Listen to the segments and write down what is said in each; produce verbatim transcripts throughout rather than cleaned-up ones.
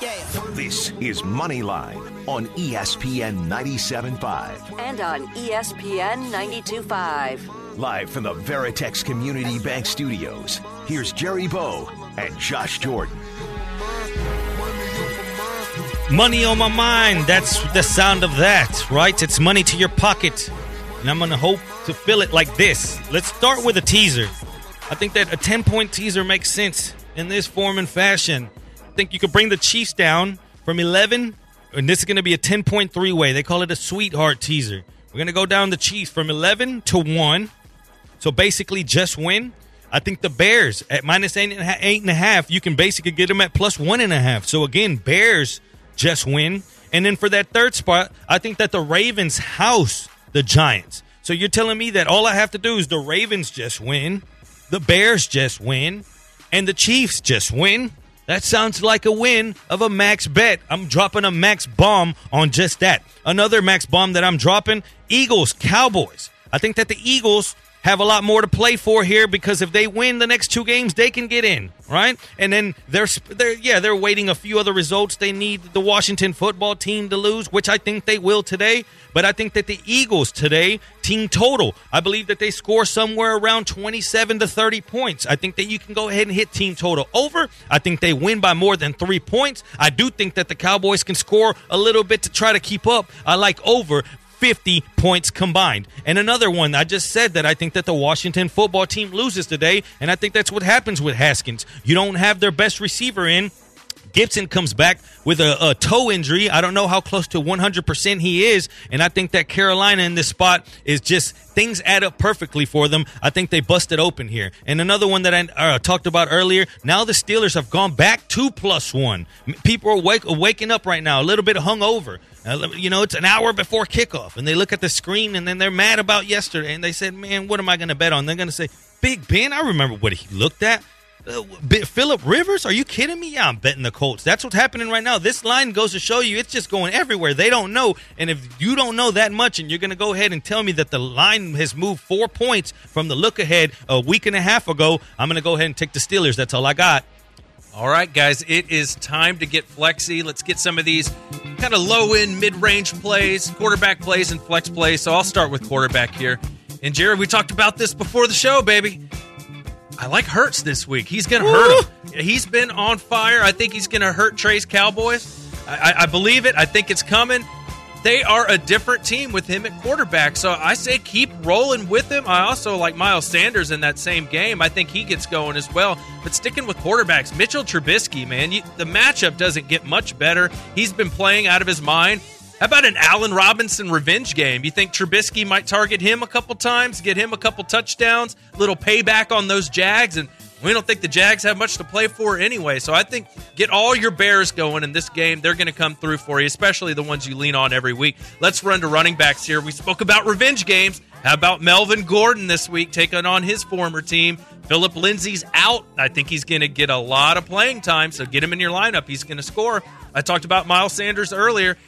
Yeah. This is Moneyline on E S P N ninety-seven point five. And on E S P N ninety-two point five. Live from the Veritex Community Bank Studios, here's Jerry Bow and Josh Jordan. Money on my mind, that's the sound of that, right? It's money to your pocket, and I'm going to hope to fill it like this. Let's start with a teaser. I think that a ten-point teaser makes sense in this form and fashion. I think you could bring the Chiefs down from eleven, and this is going to be a ten-point three-way. They call it a sweetheart teaser. We're going to go down the Chiefs from eleven to one, so basically just win. I think the Bears at minus eight and eight and a half, you can basically get them at plus one and a half. So, again, Bears just win. And then for that third spot, I think that the Ravens house the Giants. So you're telling me that all I have to do is the Ravens just win, the Bears just win, and the Chiefs just win? That sounds like a win of a max bet. I'm dropping a max bomb on just that. Another max bomb that I'm dropping, Eagles, Cowboys. I think that the Eagles have a lot more to play for here, because if they win the next two games, they can get in, right? And then they're, they're yeah, they're waiting a few other results. They need the Washington football team to lose, which I think they will today. But I think that the Eagles today, team total, I believe that they score somewhere around twenty-seven to thirty points. I think that you can go ahead and hit team total over. I think they win by more than three points. I do think that the Cowboys can score a little bit to try to keep up. I like over fifty points combined. And another one, I just said that I think that the Washington football team loses today, and I think that's what happens with Haskins. You don't have their best receiver in. Gibson comes back with a, a toe injury. I don't know how close to one hundred percent he is, and I think that Carolina in this spot is just things add up perfectly for them. I think they busted open here. And another one that I uh, talked about earlier, now the Steelers have gone back to plus one. People are wake, waking up right now, a little bit hungover. Uh, you know, it's an hour before kickoff, and they look at the screen, and then they're mad about yesterday, and they said, man, what am I going to bet on? They're going to say, Big Ben, I remember what he looked at. Uh, Phillip Rivers? Are you kidding me? Yeah, I'm betting the Colts. That's what's happening right now. This line goes to show you it's just going everywhere. They don't know. And if you don't know that much and you're going to go ahead and tell me that the line has moved four points from the look ahead a week and a half ago, I'm going to go ahead and take the Steelers. That's all I got. All right, guys, it is time to get flexy. Let's get some of these kind of low-end, mid-range plays, quarterback plays, and flex plays. So I'll start with quarterback here. And, Jared, we talked about this before the show, baby. I like Hurts this week. He's going to hurt him. He's been on fire. I think he's going to hurt Trey's Cowboys. I, I believe it. I think it's coming. They are a different team with him at quarterback, so I say keep rolling with him. I also like Miles Sanders in that same game. I think he gets going as well. But sticking with quarterbacks, Mitchell Trubisky, man, you, the matchup doesn't get much better. He's been playing out of his mind. How about an Allen Robinson revenge game? You think Trubisky might target him a couple times, get him a couple touchdowns, little payback on those Jags? And we don't think the Jags have much to play for anyway. So I think get all your Bears going in this game. They're going to come through for you, especially the ones you lean on every week. Let's run to running backs here. We spoke about revenge games. How about Melvin Gordon this week taking on his former team? Philip Lindsay's out. I think he's going to get a lot of playing time, so get him in your lineup. He's going to score. I talked about Miles Sanders earlier.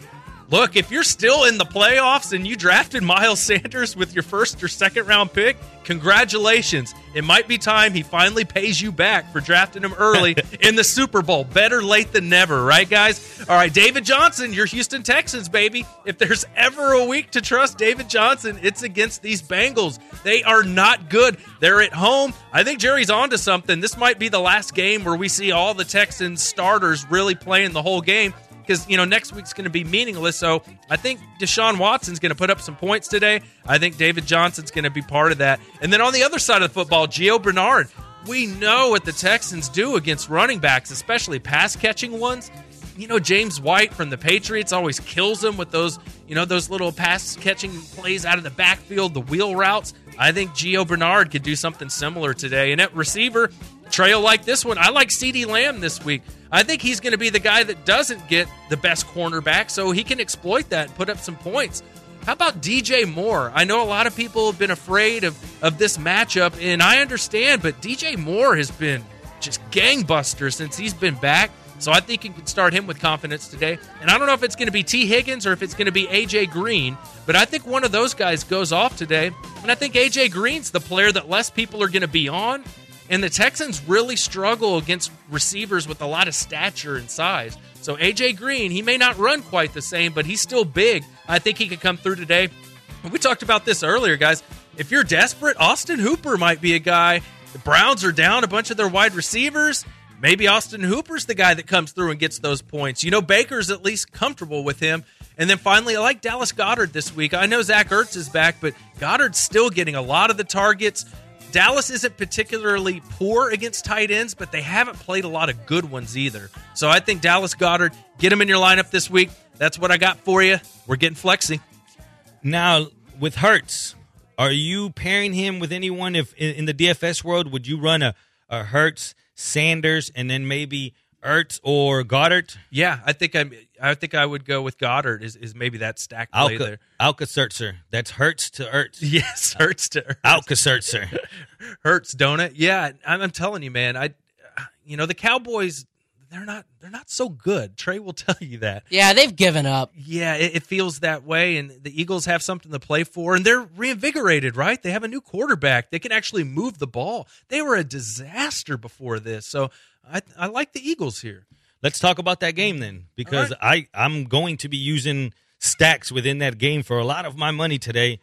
Look, if you're still in the playoffs and you drafted Miles Sanders with your first or second round pick, congratulations. It might be time he finally pays you back for drafting him early in the Super Bowl. Better late than never, right, guys? All right, David Johnson, your Houston Texans, baby. If there's ever a week to trust David Johnson, it's against these Bengals. They are not good. They're at home. I think Jerry's on to something. This might be the last game where we see all the Texans starters really playing the whole game. Because, you know, next week's going to be meaningless. So I think Deshaun Watson's going to put up some points today. I think David Johnson's going to be part of that. And then on the other side of the football, Gio Bernard. We know what the Texans do against running backs, especially pass-catching ones. You know, James White from the Patriots always kills them with those, you know, those little pass-catching plays out of the backfield, the wheel routes. I think Gio Bernard could do something similar today. And at receiver, trail like this one, I like CeeDee Lamb this week. I think he's going to be the guy that doesn't get the best cornerback, so he can exploit that and put up some points. How about D J Moore? I know a lot of people have been afraid of, of this matchup, and I understand, but D J Moore has been just gangbuster since he's been back, so I think you can start him with confidence today. And I don't know if it's going to be T. Higgins or if it's going to be A J. Green, but I think one of those guys goes off today, and I think A J. Green's the player that less people are going to be on. And the Texans really struggle against receivers with a lot of stature and size. So A J. Green, he may not run quite the same, but he's still big. I think he could come through today. We talked about this earlier, guys. If you're desperate, Austin Hooper might be a guy. The Browns are down a bunch of their wide receivers. Maybe Austin Hooper's the guy that comes through and gets those points. You know, Baker's at least comfortable with him. And then finally, I like Dallas Goedert this week. I know Zach Ertz is back, but Goddard's still getting a lot of the targets. Dallas isn't particularly poor against tight ends, but they haven't played a lot of good ones either. So I think Dallas Goedert, get him in your lineup this week. That's what I got for you. We're getting flexy. Now, with Hurts, are you pairing him with anyone? If in the D F S world, would you run a, a Hurts, Sanders, and then maybe Ertz or Goddard? Yeah, I think I I think I would go with Goddard is, is maybe that stack play Alka, there. Alka-Seltzer. That's Hurts to Ertz. Yes, Hurts to Ertz. Alka-Seltzer. Hurts, don't it? Yeah, I'm, I'm telling you, man. I, you know, the Cowboys, they're not they're not so good. Trey will tell you that. Yeah, they've given up. Yeah, it, it feels that way, and the Eagles have something to play for, and they're reinvigorated, right? They have a new quarterback. They can actually move the ball. They were a disaster before this, so I, I like the Eagles here. Let's talk about that game then, because right. I, I'm going to be using stacks within that game for a lot of my money today.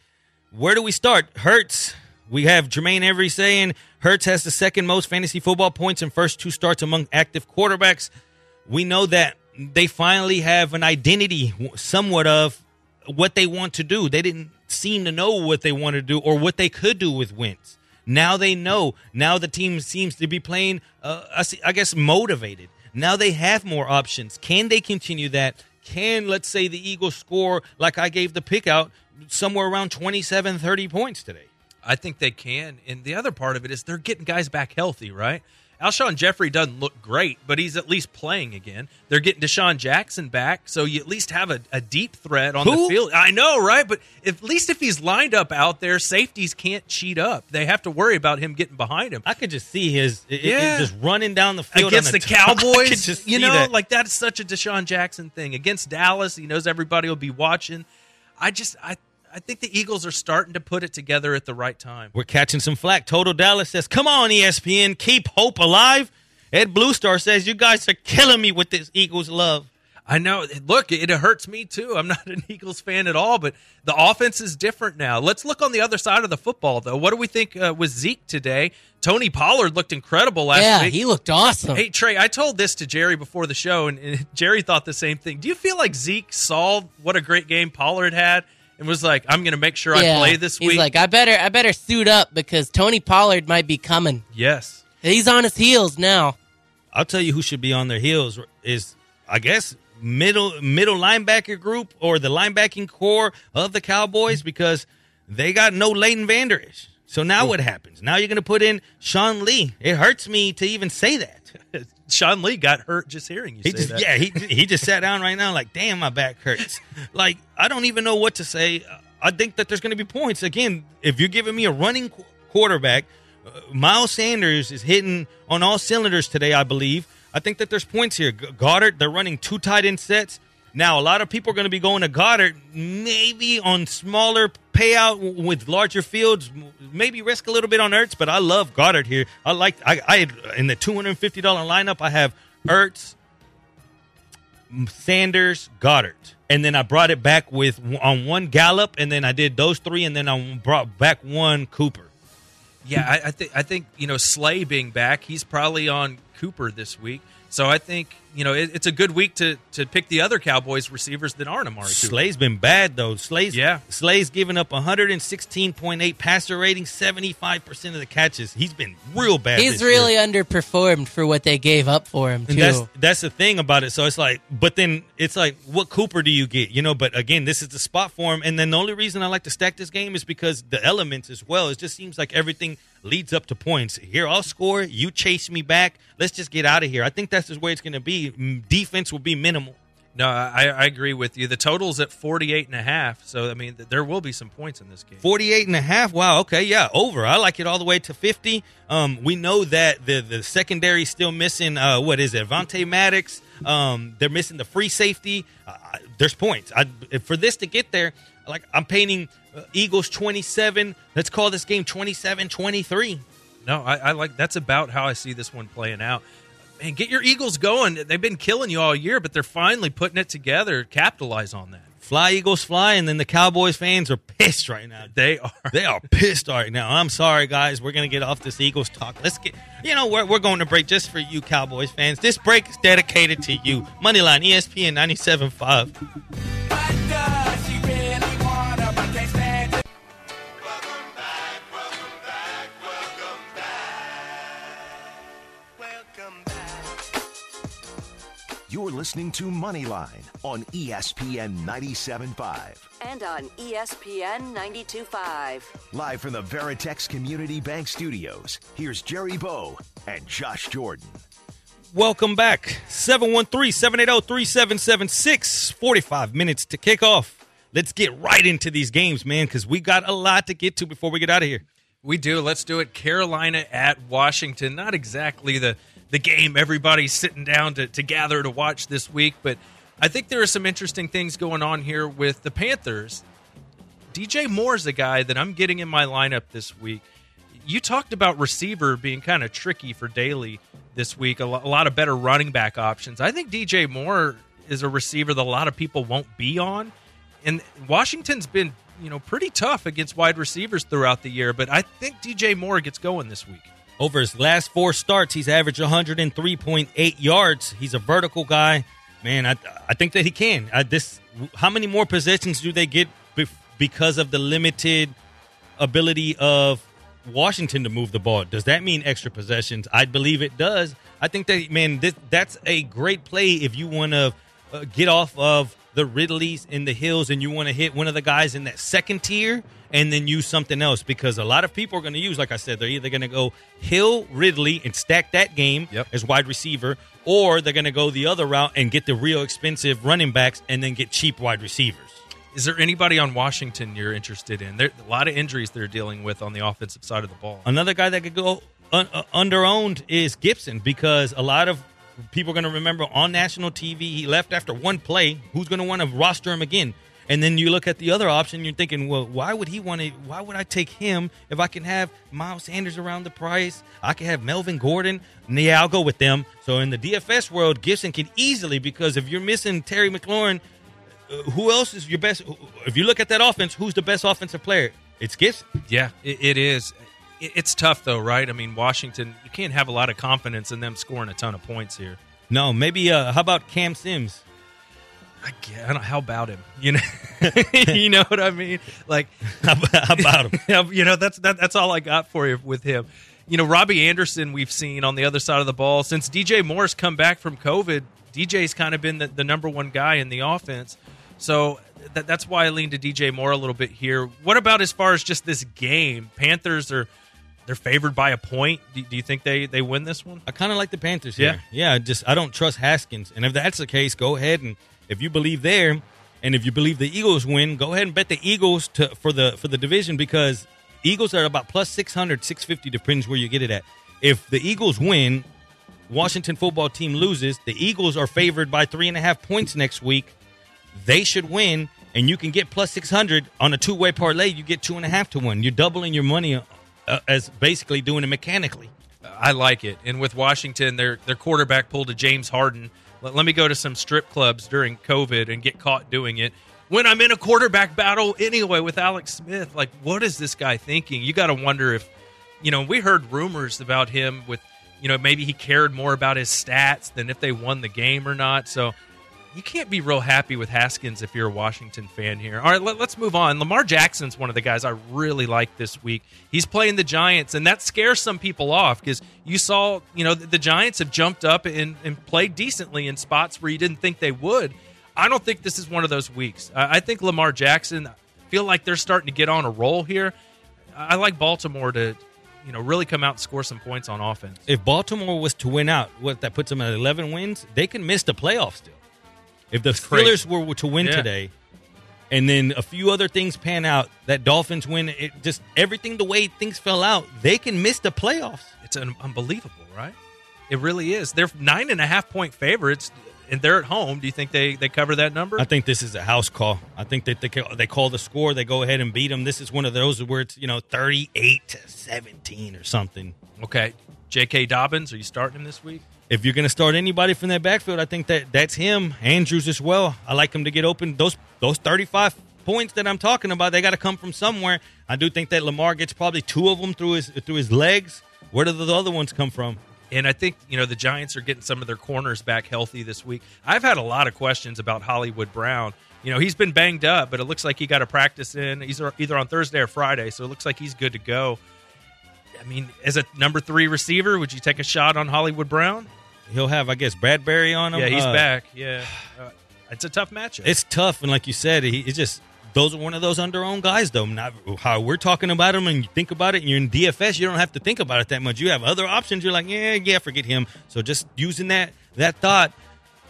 Where do we start? Hurts. We have Jermaine Avery saying Hurts has the second most fantasy football points in first two starts among active quarterbacks. We know that they finally have an identity somewhat of what they want to do. They didn't seem to know what they wanted to do or what they could do with Wentz. Now they know. Now the team seems to be playing, uh, I guess, motivated. Now they have more options. Can they continue that? Can, let's say, the Eagles score, like I gave the pick out, somewhere around twenty-seven, thirty points today? I think they can. And the other part of it is they're getting guys back healthy, right? Alshon Jeffrey doesn't look great, but he's at least playing again. They're getting Deshaun Jackson back, so you at least have a, a deep threat on Who? the field. I know, right? But at least if he's lined up out there, safeties can't cheat up. They have to worry about him getting behind him. I could just see his yeah. just running down the field. Against the, the Cowboys, you know, that. like that's such a Deshaun Jackson thing. Against Dallas, he knows everybody will be watching. I just – I. I think the Eagles are starting to put it together at the right time. We're catching some flack. Total Dallas says, come on, E S P N, keep hope alive. Ed Blue Star says, you guys are killing me with this Eagles love. I know. Look, it hurts me too. I'm not an Eagles fan at all, but the offense is different now. Let's look on the other side of the football, though. What do we think uh, with Zeke today? Tony Pollard looked incredible last yeah, week. Yeah, he looked awesome. Hey, Trey, I told this to Jerry before the show, and, and Jerry thought the same thing. Do you feel like Zeke saw what a great game Pollard had? And was like, I'm going to make sure yeah. I play this week. He's like, I better I better suit up because Tony Pollard might be coming. Yes. He's on his heels now. I'll tell you who should be on their heels is, I guess, middle middle linebacker group or the linebacking core of the Cowboys because they got no Leighton Vander Esch. So now Ooh. what happens? Now you're going to put in Sean Lee. It hurts me to even say that. Sean Lee got hurt just hearing you he say just, that. Yeah, he he just sat down right now like, damn, my back hurts. Like, I don't even know what to say. I think that there's going to be points. Again, if you're giving me a running qu- quarterback, uh, Miles Sanders is hitting on all cylinders today, I believe. I think that there's points here. G- Goddard, they're running two tight end sets. Now, a lot of people are going to be going to Goddard maybe on smaller payout with larger fields, maybe risk a little bit on Ertz, but I love Goddard here. I like I, I in the two hundred fifty dollars lineup, I have Ertz, Sanders, Goddard. And then I brought it back with on one Gallup, and then I did those three, and then I brought back one Cooper. Yeah, I, I think I think you know Slay being back, he's probably on Cooper this week. So I think you know it, it's a good week to to pick the other Cowboys receivers that aren't Amari Cooper. Slay's been bad though. Slay's yeah. Slay's given up one sixteen point eight passer rating, seventy-five percent of the catches. He's been real bad. He's really year. underperformed for what they gave up for him too. And that's that's the thing about it. So it's like, but then it's like, what Cooper do you get? You know, but again, this is the spot for him. And then the only reason I like to stack this game is because the elements as well. It just seems like everything leads up to points. Here, I'll score. You chase me back. Let's just get out of here. I think that's the way it's going to be. Defense will be minimal. No, I, I agree with you. The total's at forty-eight and a half, so, I mean, there will be some points in this game. forty-eight and a half? Wow, okay, yeah, over. I like it all the way to fifty. Um, we know that the, the secondary is still missing, uh, what is it, Vontae Maddox. Um, they're missing the free safety. Uh, there's points. I, for this to get there, like I'm painting – Eagles twenty-seven. Let's call this game twenty-seven twenty-three. no, I, I like that's about how I see this one playing out. Man, get your Eagles going. They've been killing you all year, but they're finally putting it together. Capitalize on that. Fly, Eagles, fly, and then the Cowboys fans are pissed right now. They are. They are pissed right now. I'm sorry, guys. We're going to get off this Eagles talk. Let's get, you know, we're, we're going to break just for you, Cowboys fans. This break is dedicated to you. Moneyline, E S P N ninety-seven point five. You're listening to Moneyline on E S P N ninety-seven point five. And on E S P N ninety-two point five. Live from the Veritex Community Bank Studios, here's Jerry Bow and Josh Jordan. Welcome back. seven one three, seven eight zero, three seven seven six. forty-five minutes to kick off. Let's get right into these games, man, because we got a lot to get to before we get out of here. We do. Let's do it. Carolina at Washington. Not exactly the... the game everybody's sitting down to, to gather to watch this week. But I think there are some interesting things going on here with the Panthers. D J Moore's a guy that I'm getting in my lineup this week. You talked about receiver being kind of tricky for Daly this week, a lot of better running back options. I think D J Moore is a receiver that a lot of people won't be on. And Washington's been, you know, pretty tough against wide receivers throughout the year, but I think D J Moore gets going this week. Over his last four starts, he's averaged one oh three point eight yards. He's a vertical guy. Man, I I think that he can. I, this, how many more possessions do they get bef- because of the limited ability of Washington to move the ball? Does that mean extra possessions? I believe it does. I think that, man, this, that's a great play if you want to uh, get off of the Ridleys and the Hills and you want to hit one of the guys in that second tier and then use something else, because a lot of people are going to use, like I said, they're either going to go Hill, Ridley, and stack that game yep. as wide receiver, or they're going to go the other route and get the real expensive running backs and then get cheap wide receivers. Is there anybody on Washington you're interested in? There a lot of injuries they're dealing with on the offensive side of the ball. Another guy that could go un- uh, under-owned is Gibson, because a lot of people are going to remember on national T V he left after one play. Who's going to want to roster him again? And then you look at the other option, you're thinking, well, why would he want to, why would I take him if I can have Miles Sanders around the price? I can have Melvin Gordon. Yeah, I'll go with them. So in the D F S world, Gibson can easily, because if you're missing Terry McLaurin, who else is your best? If you look at that offense, who's the best offensive player? It's Gibson. Yeah, it is. It's tough though, right? I mean, Washington, you can't have a lot of confidence in them scoring a ton of points here. No, maybe, uh, how about Cam Sims? I don't know, how about him? You know, you know what I mean? Like, how about him? You know, that's that, that's all I got for you with him. You know, Robbie Anderson we've seen on the other side of the ball. Since D J Moore's come back from COVID, D J's kind of been the, the number one guy in the offense. So that, that's why I lean to D J Moore a little bit here. What about as far as just this game? Panthers are... they're favored by a point. Do, do you think they, they win this one? I kind of like the Panthers here. Yeah, yeah. Just I don't trust Haskins. And if that's the case, go ahead and if you believe there, and if you believe the Eagles win, go ahead and bet the Eagles to, for the for the division, because Eagles are about plus six hundred, six fifty, depends where you get it at. If the Eagles win, Washington football team loses. The Eagles are favored by three and a half points next week. They should win, and you can get plus six hundred on a two-way parlay. You get two and a half to one. You're doubling your money. Uh, as basically doing it mechanically. I like it. And with Washington, their their quarterback pulled a James Harden. Let, let me go to some strip clubs during COVID and get caught doing it. When I'm in a quarterback battle anyway with Alex Smith, like, what is this guy thinking? You got to wonder if, you know, we heard rumors about him with, you know, maybe he cared more about his stats than if they won the game or not. So you can't be real happy with Haskins if you're a Washington fan here. All right, let, let's move on. Lamar Jackson's one of the guys I really like this week. He's playing the Giants, and that scares some people off because you saw, you know, the, the Giants have jumped up and, and played decently in spots where you didn't think they would. I don't think this is one of those weeks. I, I think Lamar Jackson, I feel like they're starting to get on a roll here. I, I like Baltimore to, you know, really come out and score some points on offense. If Baltimore was to win out, what that puts them at eleven wins, they can miss the playoffs still. If the Steelers were to win yeah. today, and then a few other things pan out, that Dolphins win, it just everything the way things fell out, they can miss the playoffs. It's un- unbelievable, right? It really is. They're nine and a half point favorites. and they're at home. Do you think they, they cover that number? I think this is a house call. I think that they they call the score, they go ahead and beat them. This is one of those where it's, you know, thirty-eight to seventeen or something. Okay. J K. Dobbins, are you starting him this week? If you're going to start anybody from that backfield, I think that that's him. Andrews as well. I like him to get open. Those those thirty-five points that I'm talking about, they got to come from somewhere. I do think that Lamar gets probably two of them through his through his legs. Where do the other ones come from? And I think, you know, the Giants are getting some of their corners back healthy this week. I've had a lot of questions about Hollywood Brown. You know, he's been banged up, but it looks like he got a practice in. He's either on Thursday or Friday, so it looks like he's good to go. I mean, as a number three receiver, would you take a shot on Hollywood Brown? He'll have, I guess, Bradbury on him. Yeah, he's uh, back. Yeah. Uh, it's a tough matchup. It's tough, and like you said, he, it's just those are one of those under-owned guys, though. Not how we're talking about him, and you think about it, and you're in D F S, you don't have to think about it that much. You have other options. You're like, yeah, yeah, forget him. So just using that that thought,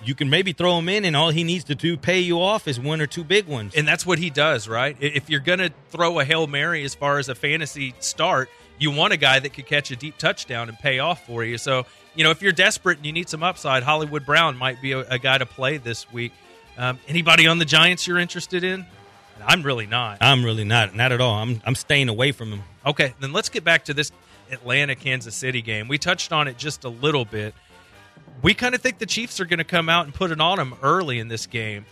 you can maybe throw him in, and all he needs to do pay you off is one or two big ones. And that's what he does, right? If you're going to throw a Hail Mary as far as a fantasy start, you want a guy that could catch a deep touchdown and pay off for you. So, you know, if you're desperate and you need some upside, Hollywood Brown might be a, a guy to play this week. Um, anybody on the Giants you're interested in? I'm really not. I'm really not. Not at all. I'm I'm staying away from him. Okay, then let's get back to this Atlanta-Kansas City game. We touched on it just a little bit. We kind of think the Chiefs are going to come out and put it on them early in this game.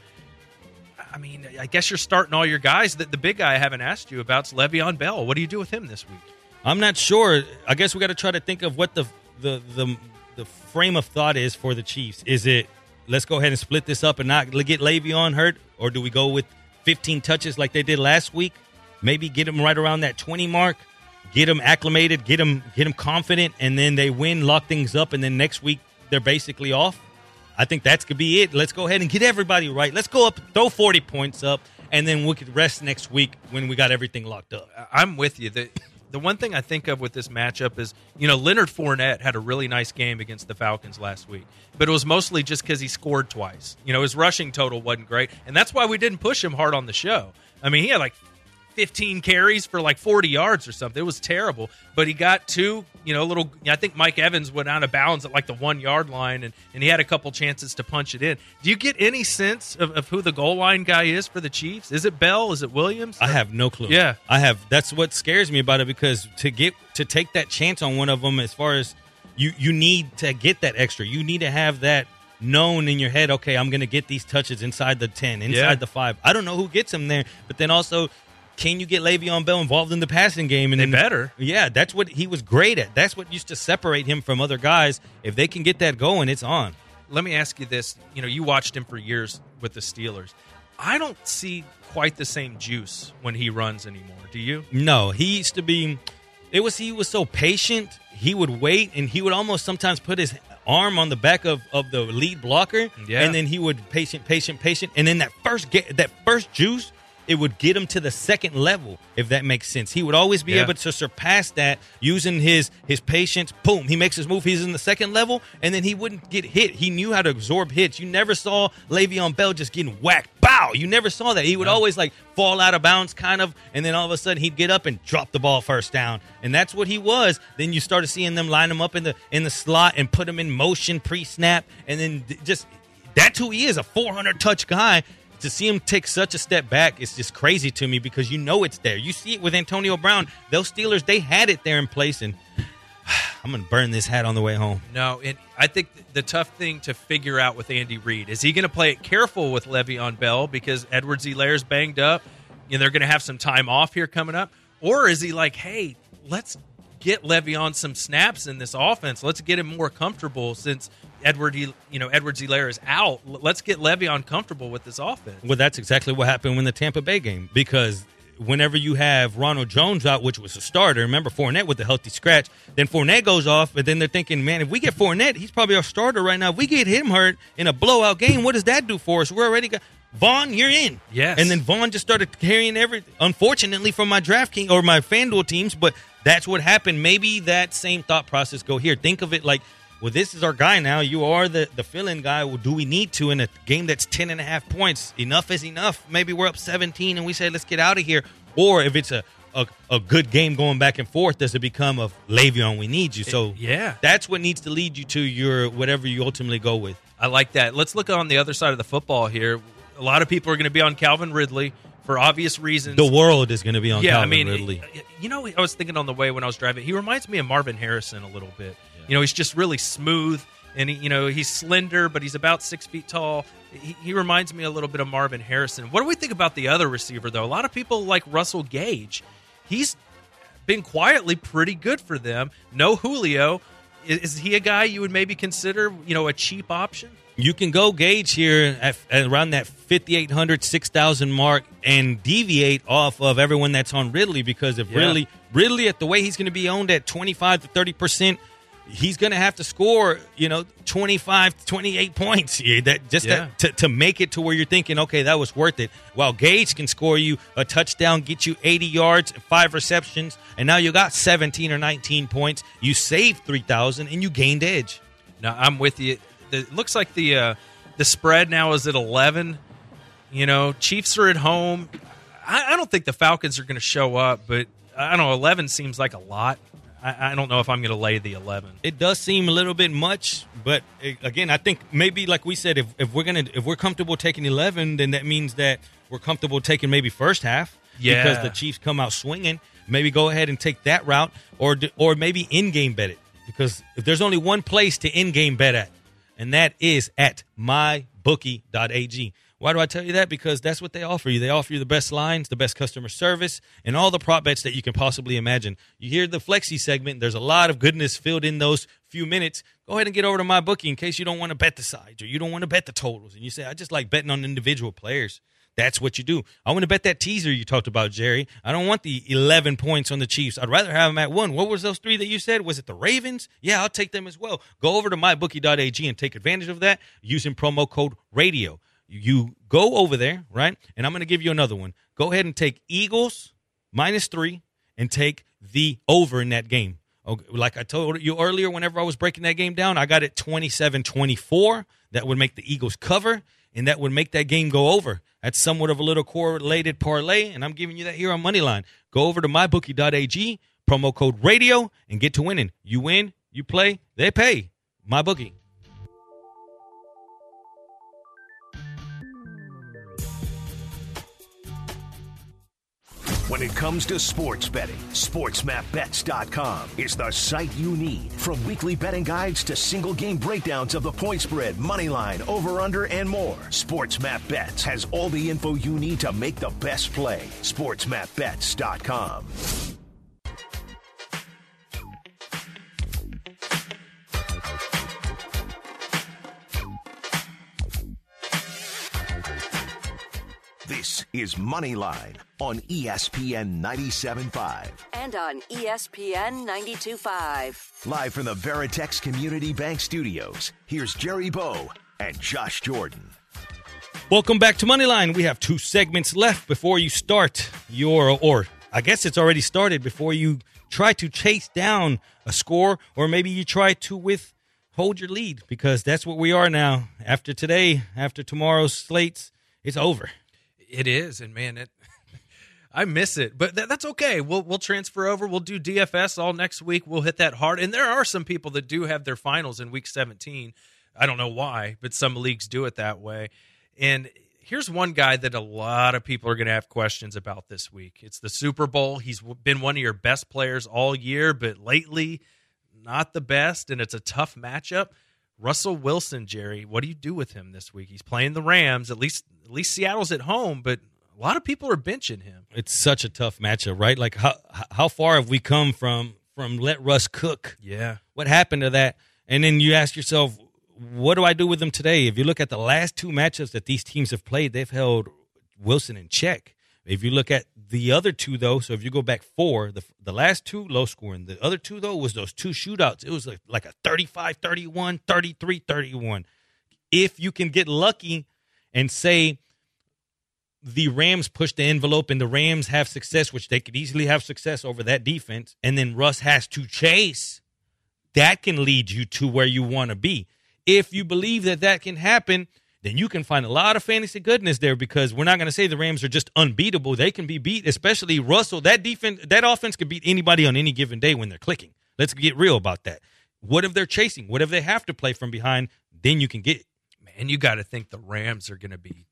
I mean, I guess you're starting all your guys. The, the big guy I haven't asked you about is Le'Veon Bell. What do you do with him this week? I'm not sure. I guess we got to try to think of what the, the the the frame of thought is for the Chiefs. Is it let's go ahead and split this up and not get Le'Veon hurt, or do we go with fifteen touches like they did last week? Maybe get him right around that twenty mark, get him acclimated, get him get him confident, and then they win, lock things up, and then next week they're basically off. I think that's could be it. Let's go ahead and get everybody right. Let's go up, throw forty points up, and then we could rest next week when we got everything locked up. I'm with you. The- The one thing I think of with this matchup is, you know, Leonard Fournette had a really nice game against the Falcons last week, but it was mostly just because he scored twice. You know, his rushing total wasn't great, and that's why we didn't push him hard on the show. I mean, he had like fifteen carries for like forty yards or something. It was terrible, but he got two, you know, little – I think Mike Evans went out of bounds at like the one-yard line, and, and he had a couple chances to punch it in. Do you get any sense of, of who the goal line guy is for the Chiefs? Is it Bell? Is it Williams? I have no clue. Yeah. I have – that's what scares me about it, because to get to take that chance on one of them, as far as you, you need to get that extra. You need to have that known in your head, okay, I'm going to get these touches inside the ten, inside yeah. the five. I don't know who gets him there, but then also – can you get Le'Veon Bell involved in the passing game? And they then, better. Yeah, that's what he was great at. That's what used to separate him from other guys. If they can get that going, it's on. Let me ask you this. You know, you watched him for years with the Steelers. I don't see quite the same juice when he runs anymore. Do you? No, he used to be – it was he was so patient. He would wait, and he would almost sometimes put his arm on the back of, of the lead blocker, yeah. and then he would patient, patient, patient. And then that first get, that first juice – it would get him to the second level, if that makes sense. He would always be yeah. able to surpass that using his his patience. Boom, he makes his move. He's in the second level, and then he wouldn't get hit. He knew how to absorb hits. You never saw Le'Veon Bell just getting whacked. Bow! You never saw that. He would no. always, like, fall out of bounds kind of, and then all of a sudden he'd get up and drop the ball first down. And that's what he was. Then you started seeing them line him up in the in the slot and put him in motion pre-snap, and then just that's who he is, a four hundred touch guy. To see him take such a step back is just crazy to me, because you know it's there. You see it with Antonio Brown. Those Steelers, they had it there in place, and I'm going to burn this hat on the way home. No, and I think the tough thing to figure out with Andy Reid is he going to play it careful with Le'Veon Bell because Edwards-Helaire's banged up, and they're going to have some time off here coming up, or is he like, hey, let's get Le'Veon some snaps in this offense. Let's get him more comfortable since Edward, you know, Edwards-Helaire is out. Let's get Le'Veon comfortable with this offense. Well, that's exactly what happened in the Tampa Bay game, because whenever you have Ronald Jones out, which was a starter, remember Fournette with the healthy scratch, then Fournette goes off, and then they're thinking, man, if we get Fournette, he's probably our starter right now. If we get him hurt in a blowout game, what does that do for us? We're already got Vaughn, you're in. Yes. And then Vaughn just started carrying everything, unfortunately, from my DraftKings or my FanDuel teams, but that's what happened. Maybe that same thought process go here. Think of it like, well, this is our guy now. You are the, the fill-in guy. Well, do we need to in a game that's ten and a half points? Enough is enough. Maybe we're up seventeen and we say, let's get out of here. Or if it's a, a, a good game going back and forth does it become a Le'Veon, we need you. So it, yeah. that's what needs to lead you to your whatever you ultimately go with. I like that. Let's look on the other side of the football here. A lot of people are going to be on Calvin Ridley for obvious reasons. The world is going to be on yeah, Calvin I mean, Ridley. You know, I was thinking on the way when I was driving, he reminds me of Marvin Harrison a little bit. Yeah. You know, he's just really smooth. And, he, you know, he's slender, but he's about six feet tall. He, he reminds me a little bit of Marvin Harrison. What do we think about the other receiver, though? A lot of people like Russell Gage. He's been quietly pretty good for them. No Julio. Is, is he a guy you would maybe consider, you know, a cheap option? You can go Gage here at, at around that fifty-eight hundred, six thousand mark and deviate off of everyone that's on Ridley because if yeah. Ridley, Ridley, at the way he's going to be owned at twenty-five to thirty percent, he's going to have to score, you know, twenty-five, twenty-eight points here that just yeah. that, to, to make it to where you're thinking, okay, that was worth it. While Gage can score you a touchdown, get you eighty yards, five receptions, and now you got seventeen or nineteen points. You saved three thousand, and you gained edge. Now, I'm with you. It looks like the uh, the spread now is at eleven. You know, Chiefs are at home. I, I don't think the Falcons are going to show up, but I don't know, eleven seems like a lot. I don't know if I'm going to lay the eleven. It does seem a little bit much, but it, again, I think maybe like we said, if, if we're going to if we're comfortable taking eleven, then that means that we're comfortable taking maybe first half yeah. because the Chiefs come out swinging. Maybe go ahead and take that route, or or maybe in game bet it because if there's only one place to in game bet at, and that is at my bookie dot a g. Why do I tell you that? Because that's what they offer you. They offer you the best lines, the best customer service, and all the prop bets that you can possibly imagine. You hear the Flexi segment. There's a lot of goodness filled in those few minutes. Go ahead and get over to MyBookie in case you don't want to bet the sides or you don't want to bet the totals. And you say, I just like betting on individual players. That's what you do. I want to bet that teaser you talked about, Jerry. I don't want the eleven points on the Chiefs. I'd rather have them at one. What was those three that you said? Was it the Ravens? Yeah, I'll take them as well. Go over to my bookie dot a g and take advantage of that using promo code RADIO. You go over there, right? And I'm going to give you another one. Go ahead and take Eagles minus three and take the over in that game. Okay, like I told you earlier, whenever I was breaking that game down, I got it twenty-seven twenty-four. That would make the Eagles cover, and that would make that game go over. That's somewhat of a little correlated parlay, and I'm giving you that here on Moneyline. Go over to my bookie dot a g, promo code RADIO, and get to winning. You win, you play, they pay. MyBookie. When it comes to sports betting, sports map bets dot com is the site you need. From weekly betting guides to single game breakdowns of the point spread, money line, over under, and more, SportsMapBets has all the info you need to make the best play. sports map bets dot com. This is Moneyline on E S P N ninety-seven point five. And on E S P N ninety-two point five. Live from the Veritex Community Bank Studios, here's Jerry Bow and Josh Jordan. Welcome back to Moneyline. We have two segments left before you start your, or I guess it's already started, before you try to chase down a score, or maybe you try to withhold your lead, because that's what we are now. After today, after tomorrow's slates, it's over. It is, and man, it I miss it, but th- that's okay. We'll we'll transfer over. We'll do D F S all next week. We'll hit that hard, and there are some people that do have their finals in week seventeen. I don't know why, but some leagues do it that way. And here's one guy that a lot of people are going to have questions about this week. It's the Super Bowl. He's been one of your best players all year, but lately, not the best, and it's a tough matchup. Russell Wilson, Jerry, what do you do with him this week? He's playing the Rams. At least at least Seattle's at home, but a lot of people are benching him. It's such a tough matchup, right? Like, how how far have we come from, from let Russ cook? Yeah. What happened to that? And then you ask yourself, what do I do with him today? If you look at the last two matchups that these teams have played, they've held Wilson in check. If you look at the other two, though, so if you go back four, the the last two, low scoring. The other two, though, was those two shootouts. It was like, like a thirty-five thirty-one, thirty-three thirty-one. If you can get lucky and say the Rams push the envelope and the Rams have success, which they could easily have success over that defense, and then Russ has to chase, that can lead you to where you want to be. If you believe that that can happen, then you can find a lot of fantasy goodness there, because we're not going to say the Rams are just unbeatable. They can be beat, especially Russell. That defense, that offense could beat anybody on any given day when they're clicking. Let's get real about that. What if they're chasing? What if they have to play from behind? Then you can get it. Man, you got to think the Rams are going to be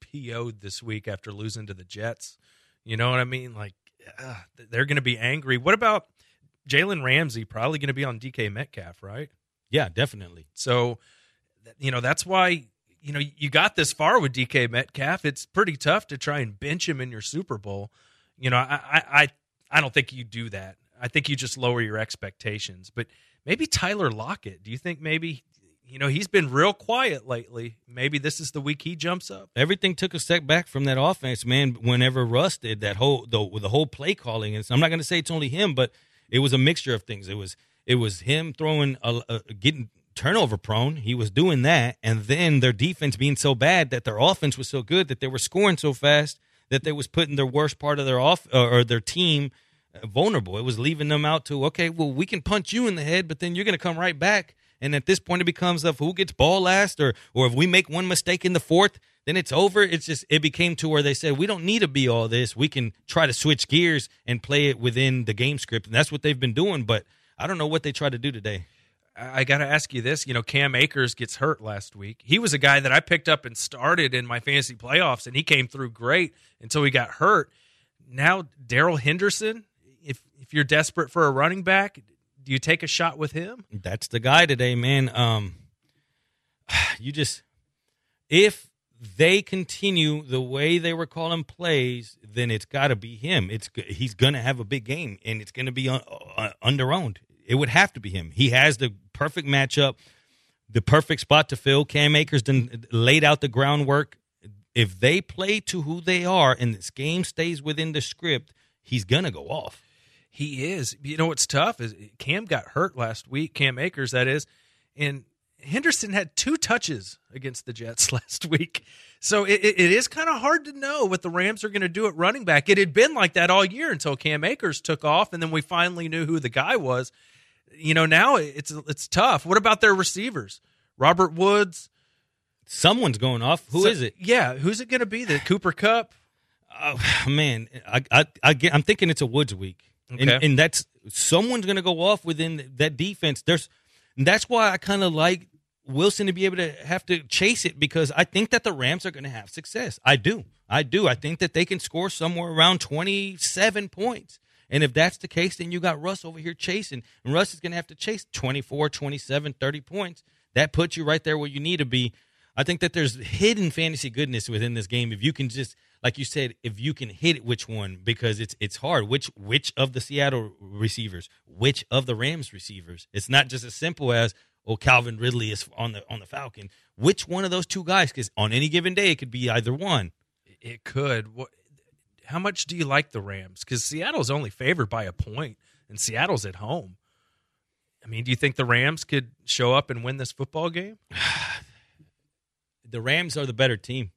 P O'd this week after losing to the Jets. You know what I mean? Like, uh, they're going to be angry. What about Jalen Ramsey? Probably going to be on D K Metcalf, right? Yeah, definitely. So, you know, that's why... You know, you got this far with D K Metcalf. It's pretty tough to try and bench him in your Super Bowl. You know, I I, I don't think you do that. I think you just lower your expectations. But maybe Tyler Lockett. Do you think maybe, you know, he's been real quiet lately. Maybe this is the week he jumps up. Everything took a step back from that offense, man. Whenever Russ did that whole the, the whole play calling, and I'm not going to say it's only him, but it was a mixture of things. It was it was him throwing a, a getting. turnover prone. He was doing that, and then their defense being so bad that their offense was so good that they were scoring so fast that they was putting their worst part of their off or their team vulnerable. It was leaving them out to, okay, well, we can punch you in the head, but then you're going to come right back. And at this point, it becomes of who gets ball last, or or if we make one mistake in the fourth, then it's over. It's just it became to where they said, we don't need to be all this. We can try to switch gears and play it within the game script, and that's what they've been doing. But I don't know what they try to do today. I got to ask you this. You know, Cam Akers gets hurt last week. He was a guy that I picked up and started in my fantasy playoffs, and he came through great until he got hurt. Now, Daryl Henderson, if if you're desperate for a running back, do you take a shot with him? That's the guy today, man. Um, you just – if they continue the way they were calling plays, then it's got to be him. It's He's going to have a big game, and it's going to be un, uh, under-owned. It would have to be him. He has the perfect matchup, the perfect spot to fill. Cam Akers then laid out the groundwork. If they play to who they are and this game stays within the script, he's going to go off. He is. You know what's tough is Cam got hurt last week, Cam Akers, that is, and Henderson had two touches against the Jets last week. So it, it is kind of hard to know what the Rams are going to do at running back. It had been like that all year until Cam Akers took off, and then we finally knew who the guy was. You know, now it's it's tough. What about their receivers? Robert Woods. Someone's going off. Who so, is it? Yeah, who's it going to be? The Cooper Kupp? Oh, man, I, I, I get, I'm thinking it's a Woods week. Okay. And, and that's someone's going to go off within that defense. There's, that's why I kind of like Wilson to be able to have to chase it, because I think that the Rams are going to have success. I do. I do. I think that they can score somewhere around twenty-seven points. And if that's the case, then you got Russ over here chasing. And Russ is going to have to chase twenty-four, twenty-seven, thirty points. That puts you right there where you need to be. I think that there's hidden fantasy goodness within this game. If you can just, like you said, if you can hit it, which one? Because it's it's hard. Which which of the Seattle receivers? Which of the Rams receivers? It's not just as simple as, oh, Calvin Ridley is on the on the Falcon. Which one of those two guys? Because on any given day, it could be either one. It could. What? How much do you like the Rams? Because Seattle's only favored by a point, and Seattle's at home. I mean, do you think the Rams could show up and win this football game? The Rams are the better team.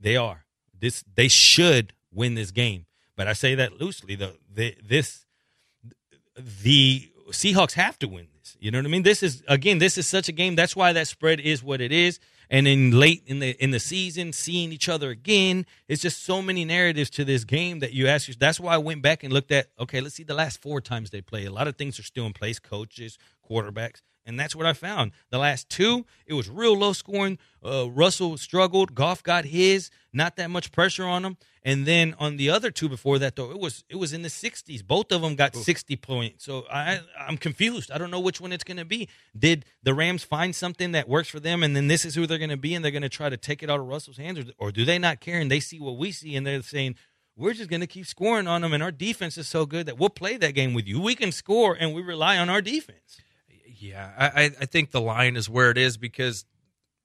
They are. This they should win this game. But I say that loosely. The, the, this, the Seahawks have to win this. You know what I mean? This is, again, this is such a game. That's why that spread is what it is. And then late in the in the season, seeing each other again, it's just so many narratives to this game that you ask yourself. That's why I went back and looked at, okay, let's see the last four times they play. A lot of things are still in place, coaches, quarterbacks, and that's what I found. The last two, it was real low scoring. Uh, Russell struggled. Goff got his, not that much pressure on him. And then on the other two before that, though, it was it was in the sixties. Both of them got Ooh. sixty points. So I, I'm confused. I don't know which one it's going to be. Did the Rams find something that works for them, and then this is who they're going to be, and they're going to try to take it out of Russell's hands? Or, or do they not care, and they see what we see, and they're saying, we're just going to keep scoring on them, and our defense is so good that we'll play that game with you. We can score, and we rely on our defense. Yeah, I, I think the line is where it is, because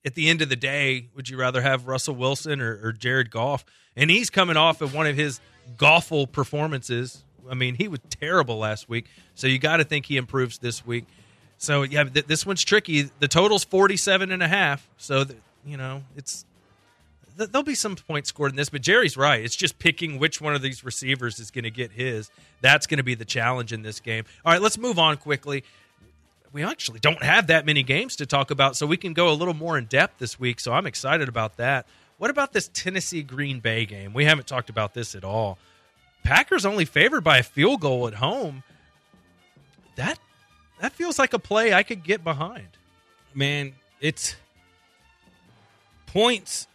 at the end of the day, would you rather have Russell Wilson or, or Jared Goff? And he's coming off of one of his Goff-ful performances. I mean, he was terrible last week, so you got to think he improves this week. So, yeah, th- this one's tricky. The total's forty-seven and a half, so, th- you know, it's th- there'll be some points scored in this. But Jerry's right. It's just picking which one of these receivers is going to get his. That's going to be the challenge in this game. All right, let's move on quickly. we actually don't have that many games to talk about, so we can go a little more in depth this week. So I'm excited about that. What about this Tennessee Green Bay game? We haven't talked about this at all. Packers only favored by a field goal at home. That that feels like a play I could get behind. Man, it's points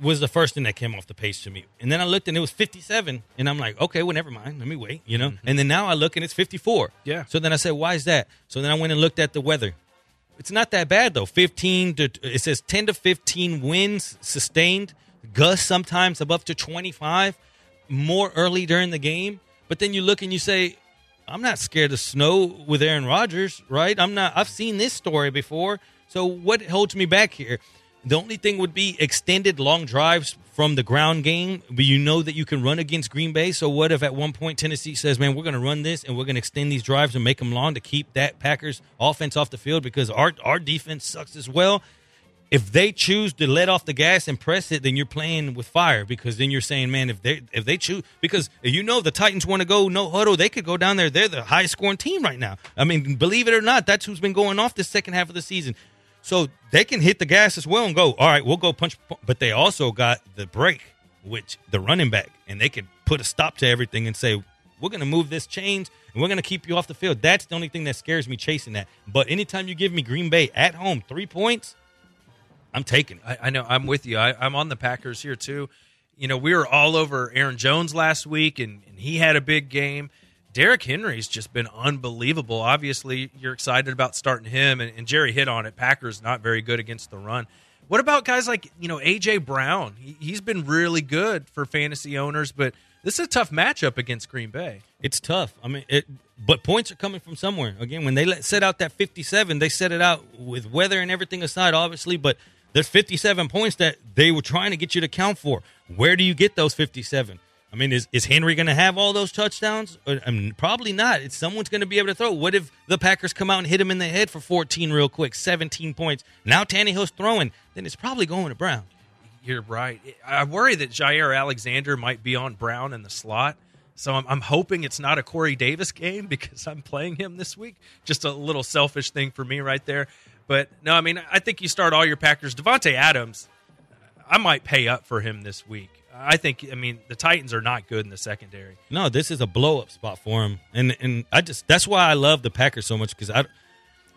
was the first thing that came off the page to me. And then I looked and it was fifty-seven. And I'm like, okay, well, never mind. Let me wait, you know. Mm-hmm. And then now I look and it's fifty-four. Yeah. So then I said, why is that? So then I went and looked at the weather. It's not that bad, though. fifteen to it says ten to fifteen winds sustained, gusts sometimes above to twenty-five, more early during the game. But then you look and you say, I'm not scared of snow with Aaron Rodgers, right? I'm not. I've seen this story before. So what holds me back here? The only thing would be extended long drives from the ground game, but you know that you can run against Green Bay. So what if at one point Tennessee says, man, we're going to run this and we're going to extend these drives and make them long to keep that Packers offense off the field because our our defense sucks as well. If they choose to let off the gas and press it, then you're playing with fire because then you're saying, man, if they if they choose – because you know the Titans want to go no huddle, they could go down there. They're the highest-scoring team right now. I mean, believe it or not, that's who's been going off the second half of the season. So they can hit the gas as well and go, all right, we'll go punch. But they also got the break, which the running back, and they can put a stop to everything and say, we're going to move this chains and we're going to keep you off the field. That's the only thing that scares me chasing that. But anytime you give me Green Bay at home, three points, I'm taking it. I, I know. I'm with you. I, I'm on the Packers here too. You know, we were all over Aaron Jones last week, and, and he had a big game. Derrick Henry's just been unbelievable. Obviously, you're excited about starting him, and, and Jerry hit on it. Packers not very good against the run. What about guys like, you know, A J. Brown? He, he's been really good for fantasy owners, but this is a tough matchup against Green Bay. It's tough. I mean, it, but points are coming from somewhere. Again, when they let, set out that fifty-seven, they set it out with weather and everything aside, obviously, but there's fifty-seven points that they were trying to get you to count for. Where do you get those fifty-seven? I mean, is, is Henry going to have all those touchdowns? I mean, probably not. It's, someone's going to be able to throw. What if the Packers come out and hit him in the head for fourteen real quick, seventeen points? Now Tannehill's throwing. Then it's probably going to Brown. You're right. I worry that Jair Alexander might be on Brown in the slot. So I'm, I'm hoping it's not a Corey Davis game because I'm playing him this week. Just a little selfish thing for me right there. But, no, I mean, I think you start all your Packers. Devontae Adams, I might pay up for him this week. I think, I mean, the Titans are not good in the secondary. No, this is a blow-up spot for him. And and I just that's why I love the Packers so much because, I,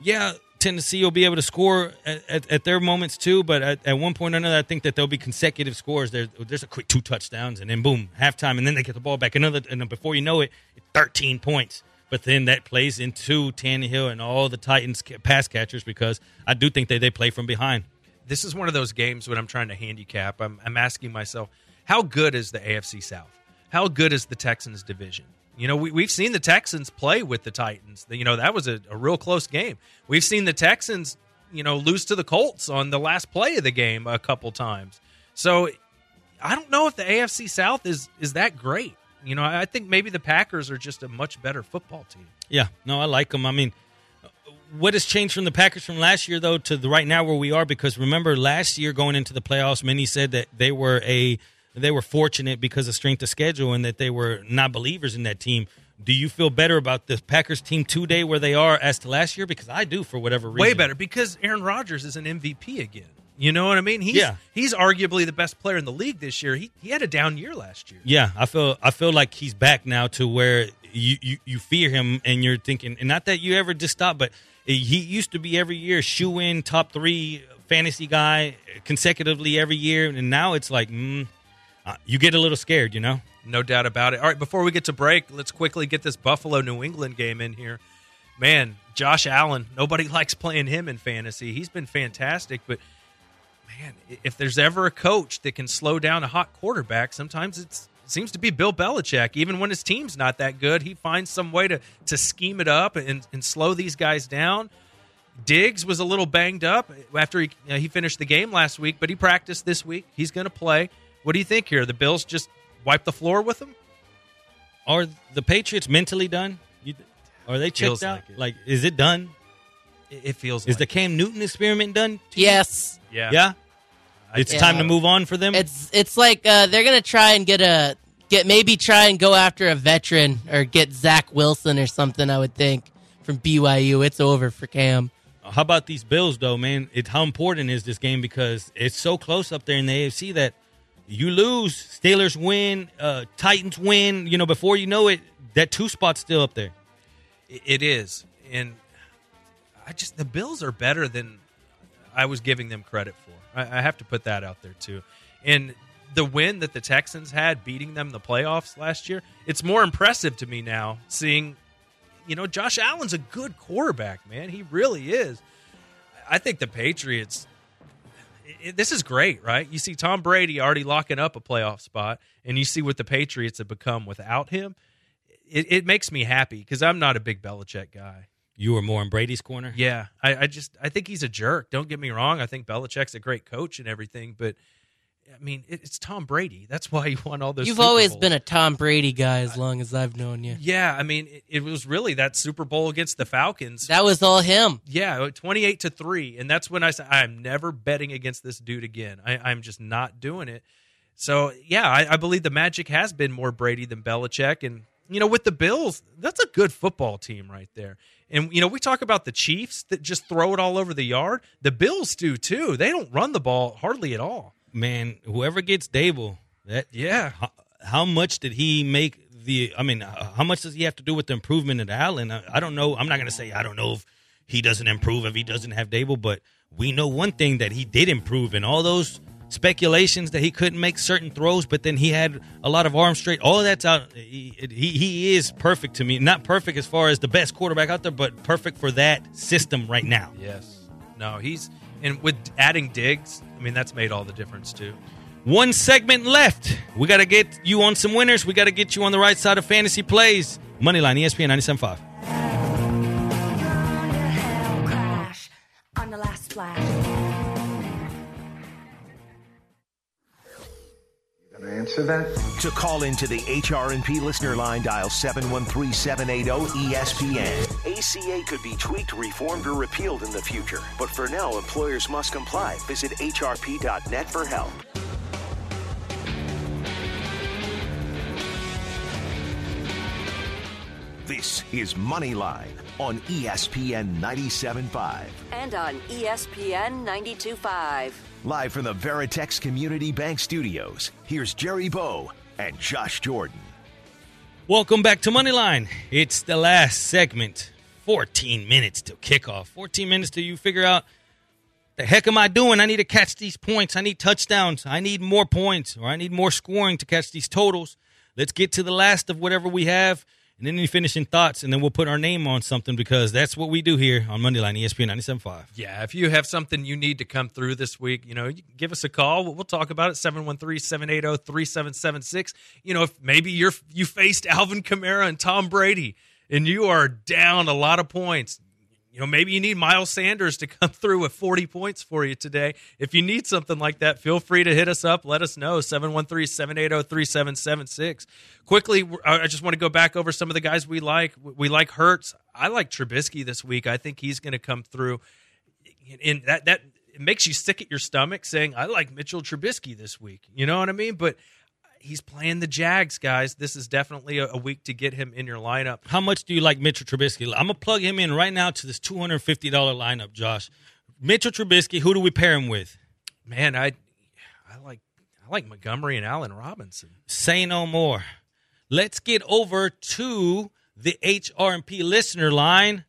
yeah, Tennessee will be able to score at, at, at their moments too, but at, at one point or another, I think that there'll be consecutive scores. There's, there's a quick two touchdowns, and then boom, halftime, and then they get the ball back. Another, and then before you know it, thirteen points. But then that plays into Tannehill and all the Titans pass catchers because I do think that they play from behind. This is one of those games when I'm trying to handicap. I'm, I'm asking myself, how good is the A F C South? How good is the Texans division? You know, we, we've seen the Texans play with the Titans. You know, that was a, a real close game. We've seen the Texans, you know, lose to the Colts on the last play of the game a couple times. So I don't know if the A F C South is is that great. You know, I think maybe the Packers are just a much better football team. Yeah, no, I like them. I mean, what has changed from the Packers from last year, though, to the right now where we are? Because remember, last year going into the playoffs, many said that they were a they were fortunate because of strength of schedule and that they were not believers in that team. Do you feel better about the Packers team today where they are as to last year? Because I do, for whatever reason. Way better, because Aaron Rodgers is an M V P again. You know what I mean? He's, yeah. He's arguably the best player in the league this year. He he had a down year last year. Yeah, I feel I feel like he's back now to where you, you, you fear him and you're thinking, and not that you ever just stop, but he used to be every year shoe-in, top three fantasy guy consecutively every year, and now it's like, mm, you get a little scared, you know? No doubt about it. All right, before we get to break, let's quickly get this Buffalo-New England game in here. Man, Josh Allen, nobody likes playing him in fantasy. He's been fantastic, but man, if there's ever a coach that can slow down a hot quarterback, sometimes it's, it seems to be Bill Belichick. Even when his team's not that good, he finds some way to to scheme it up and, and slow these guys down. Diggs was a little banged up after he, you know, he finished the game last week, but he practiced this week. He's going to play. What do you think here? The Bills just wipe the floor with them? Are the Patriots mentally done? You, are they checked out? Like, like, is it done? It feels is like Is the Cam it. Newton experiment done? Yes. Yeah. Yeah? It's yeah. time to move on for them? It's it's like uh, they're going to try and get a – get maybe try and go after a veteran or get Zach Wilson or something, I would think, from B Y U. It's over for Cam. How about these Bills, though, man? It, how important is this game? Because it's so close up there in the A F C that you lose, Steelers win, uh, Titans win. You know, before you know it, that two spot's still up there. It is. And I just the Bills are better than I was giving them credit for. I, I have to put that out there, too. And the win that the Texans had, beating them in the playoffs last year, it's more impressive to me now seeing, you know, Josh Allen's a good quarterback, man. He really is. I think the Patriots, it, this is great, right? You see Tom Brady already locking up a playoff spot, and you see what the Patriots have become without him. It, it makes me happy because I'm not a big Belichick guy. You were more in Brady's corner? Yeah. I, I just I think he's a jerk. Don't get me wrong. I think Belichick's a great coach and everything, but I mean, it's Tom Brady. That's why you won all those You've Super always Bowls. Been a Tom Brady guy as long as I've known you. Yeah, I mean, it, it was really that Super Bowl against the Falcons. That was all him. Yeah, twenty-eight to three, and that's when I said, I'm never betting against this dude again. I, I'm just not doing it. So, yeah, I, I believe the magic has been more Brady than Belichick. And, you know, with the Bills, that's a good football team right there. And, you know, we talk about the Chiefs that just throw it all over the yard. The Bills do, too. They don't run the ball hardly at all. Man, whoever gets Dable, that yeah. How, how much did he make the? I mean, how much does he have to do with the improvement of Allen? I, I don't know. I'm not gonna say I don't know if he doesn't improve if he doesn't have Dable, but we know one thing that he did improve. And all those speculations that he couldn't make certain throws, but then he had a lot of arm straight. All of that's out. He, he he is perfect to me. Not perfect as far as the best quarterback out there, but perfect for that system right now. Yes. No, he's. And with adding Diggs, I mean, that's made all the difference, too. One segment left. We got to get you on some winners. We got to get you on the right side of fantasy plays. Moneyline, E S P N ninety-seven point five. Answer that. To call into the H R and P listener line, dial seven one three, seven eight zero, E S P N. A C A could be tweaked, reformed, or repealed in the future, but for now, employers must comply. Visit H R P dot net for help. This is Moneyline on E S P N ninety-seven point five. And on E S P N ninety-two point five. Live from the Veritex Community Bank Studios, here's Jerry Bow and Josh Jordan. Welcome back to Moneyline. It's the last segment. fourteen minutes till kickoff. fourteen minutes till you figure out, the heck am I doing? I need to catch these points. I need touchdowns. I need more points, or I need more scoring to catch these totals. Let's get to the last of whatever we have, and then any finishing thoughts, and then we'll put our name on something, because that's what we do here on Moneyline, E S P N ninety-seven point five. Yeah, if you have something you need to come through this week, you know, you can give us a call. We'll, we'll talk about it, seven one three, seven eight zero, three seven seven six. You know, if maybe you're you faced Alvin Kamara and Tom Brady, and you are down a lot of points. You know, maybe you need Miles Sanders to come through with forty points for you today. If you need something like that, feel free to hit us up. Let us know, seven one three, seven eight zero, three seven seven six. Quickly, I just want to go back over some of the guys we like. We like Hurts. I like Trubisky this week. I think he's going to come through. And that, that it makes you sick at your stomach saying, I like Mitchell Trubisky this week. You know what I mean? But he's playing the Jags, guys. This is definitely a week to get him in your lineup. How much do you like Mitchell Trubisky? I'm going to plug him in right now to this two hundred fifty dollars lineup, Josh. Mitchell Trubisky, who do we pair him with? Man, I I like I like Montgomery and Allen Robinson. Say no more. Let's get over to the H R and P listener line.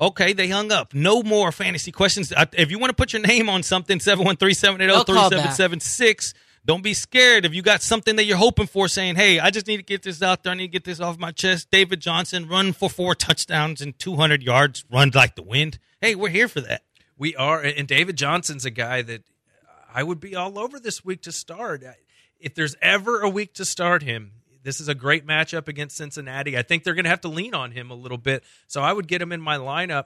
Okay, they hung up. No more fantasy questions. If you want to put your name on something, seven one three, seven eight zero, three seven seven six. Don't be scared if you got something that you're hoping for, saying, hey, I just need to get this out there. I need to get this off my chest. David Johnson, run for four touchdowns and two hundred yards, run like the wind. Hey, we're here for that. We are, and David Johnson's a guy that I would be all over this week to start. If there's ever a week to start him, this is a great matchup against Cincinnati. I think they're going to have to lean on him a little bit, so I would get him in my lineup.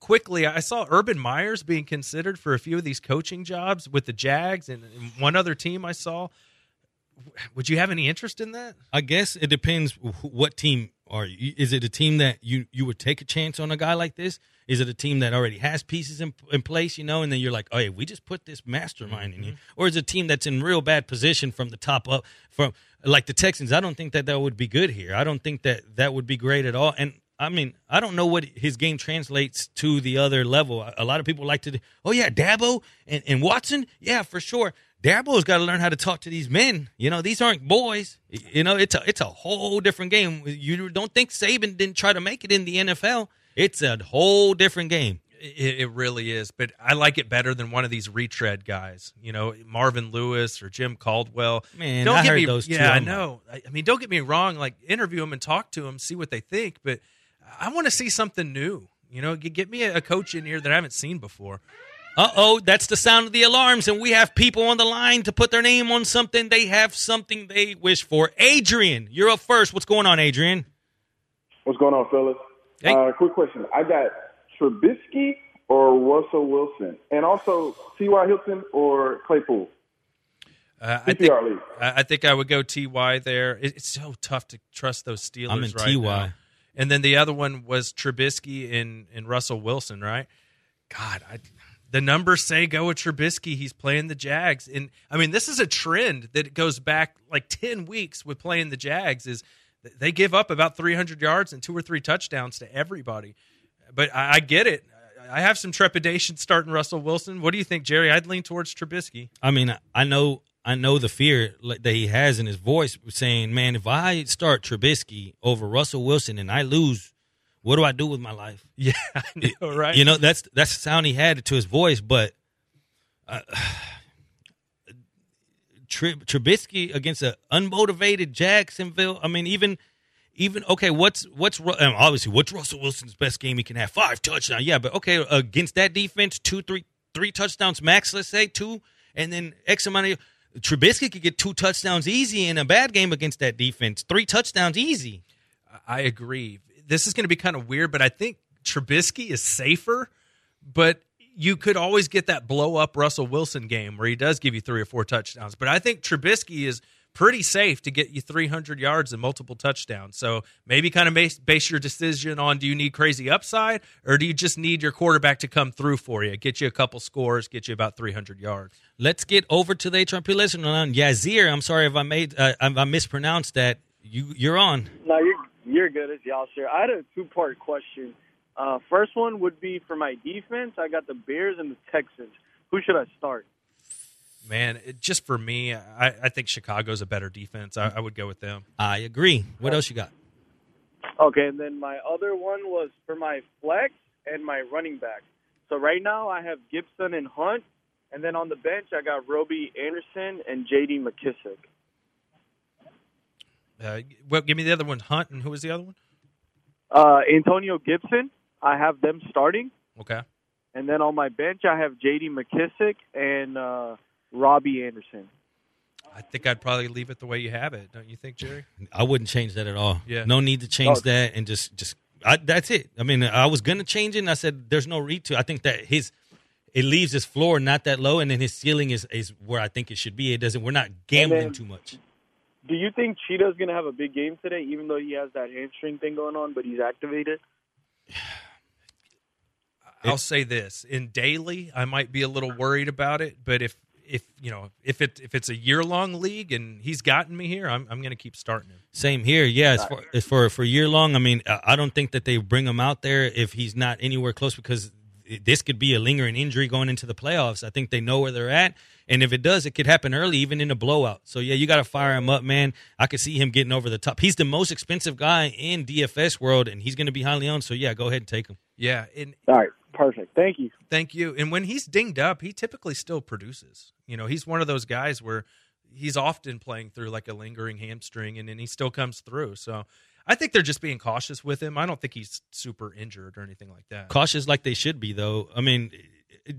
Quickly, I saw Urban Meyer being considered for a few of these coaching jobs with the Jags and one other team I saw. Would you have any interest in that? I guess it depends what team are you. Is it a team that you, you would take a chance on a guy like this? Is it a team that already has pieces in, in place, you know, and then you're like, oh, hey, we just put this mastermind mm-hmm. in you? Or is it a team that's in real bad position from the top up, from like the Texans? I don't think that that would be good here. I don't think that that would be great at all. And I mean, I don't know what his game translates to the other level. A lot of people like to, oh, yeah, Dabo and, and Watson, yeah, for sure. Dabo's got to learn how to talk to these men. You know, these aren't boys. You know, it's a, it's a whole different game. You don't think Saban didn't try to make it in the N F L. It's a whole different game. It, it really is. But I like it better than one of these retread guys. You know, Marvin Lewis or Jim Caldwell. Man, don't I get heard me, those two. Yeah, I know. I, I mean, don't get me wrong. Like, interview them and talk to them, see what they think. But I want to see something new. You know, get me a coach in here that I haven't seen before. Uh-oh, that's the sound of the alarms, and we have people on the line to put their name on something. They have something they wish for. Adrian, you're up first. What's going on, Adrian? What's going on, fellas? Hey. Uh, quick question. I got Trubisky or Russell Wilson, and also T Y. Hilton or Claypool? Uh, I, think, I think I would go T Y there. It's so tough to trust those Steelers I'm in right T Y. Now. And then the other one was Trubisky and, and Russell Wilson, right? God, I... The numbers say go with Trubisky. He's playing the Jags. And, I mean, this is a trend that goes back like ten weeks with playing the Jags is they give up about three hundred yards and two or three touchdowns to everybody. But I, I get it. I have some trepidation starting Russell Wilson. What do you think, Jerry? I'd lean towards Trubisky. I mean, I know I know the fear that he has in his voice saying, man, if I start Trubisky over Russell Wilson and I lose, what do I do with my life? Yeah, I know, right? You know, that's that's the sound he had to his voice, but uh, Tri- Trubisky against an unmotivated Jacksonville. I mean, even, even okay, what's, what's um, obviously, what's Russell Wilson's best game he can have? Five touchdowns, yeah, but okay, against that defense, two, three, three touchdowns max, let's say, two, and then X amount of, Trubisky could get two touchdowns easy in a bad game against that defense. Three touchdowns easy. I agree. This is going to be kind of weird, but I think Trubisky is safer, but you could always get that blow-up Russell Wilson game where he does give you three or four touchdowns. But I think Trubisky is pretty safe to get you three hundred yards and multiple touchdowns. So maybe kind of base, base your decision on do you need crazy upside or do you just need your quarterback to come through for you, get you a couple scores, get you about three hundred yards. Let's get over to the H R P listener on Yazir. I'm sorry if I made uh, I mispronounced that. You, you're on. No, you're You're good, as y'all share. I had a two-part question. Uh, first one would be for my defense. I got the Bears and the Texans. Who should I start? Man, it, just for me, I, I think Chicago's a better defense. I, I would go with them. I agree. What else you got? Okay, and then my other one was for my flex and my running back. So right now I have Gibson and Hunt, and then on the bench I got Robbie Anderson and J D. McKissick. Uh, well, give me the other one, Hunt, and who was the other one? Uh, Antonio Gibson. I have them starting. Okay. And then on my bench, I have J D. McKissick and uh, Robbie Anderson. I think I'd probably leave it the way you have it, don't you think, Jerry? I wouldn't change that at all. Yeah. No need to change oh. that and just, just I, that's it. I mean, I was going to change it, and I said there's no read to. I think that his it leaves his floor not that low, and then his ceiling is, is where I think it should be. It doesn't. We're not gambling then, too much. Do you think Cheetah's going to have a big game today, even though he has that hamstring thing going on, but he's activated? I'll say this. In daily, I might be a little worried about it, but if, if you know, if it if it's a year-long league and he's gotten me here, I'm I'm going to keep starting him. Same here, yeah. As for, as for, for year-long, I mean, I don't think that they bring him out there if he's not anywhere close because this could be a lingering injury going into the playoffs. I think they know where they're at. And if it does, it could happen early, even in a blowout. So, yeah, you got to fire him up, man. I could see him getting over the top. He's the most expensive guy in D F S world, and he's going to be highly owned. So, yeah, go ahead and take him. Yeah. And, all right. Perfect. Thank you. Thank you. And when he's dinged up, he typically still produces. You know, he's one of those guys where he's often playing through like a lingering hamstring, and then he still comes through. So, I think they're just being cautious with him. I don't think he's super injured or anything like that. Cautious like they should be, though. I mean –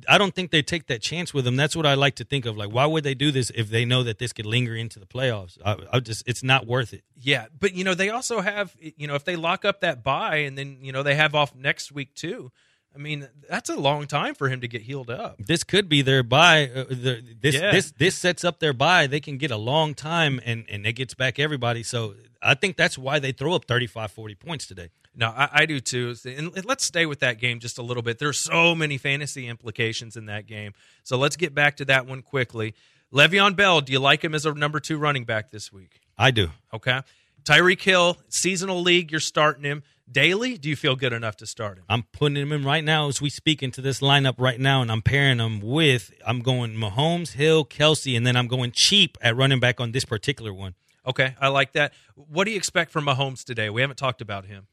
I don't think they take that chance with him. That's what I like to think of. Like, why would they do this if they know that this could linger into the playoffs? I, I just, it's not worth it. Yeah, but, you know, they also have, you know, if they lock up that bye and then, you know, they have off next week too, I mean, that's a long time for him to get healed up. This could be their bye. Uh, the, this, yeah. this this sets up their bye. They can get a long time, and, and it gets back everybody. So I think that's why they throw up thirty-five, forty points today. No, I, I do too. And let's stay with that game just a little bit. There's so many fantasy implications in that game. So let's get back to that one quickly. Le'Veon Bell, do you like him as a number two running back this week? I do. Okay. Tyreek Hill, seasonal league, you're starting him. Daily, do you feel good enough to start him? I'm putting him in right now as we speak into this lineup right now, and I'm pairing him with, I'm going Mahomes, Hill, Kelsey, and then I'm going cheap at running back on this particular one. Okay, I like that. What do you expect from Mahomes today? We haven't talked about him.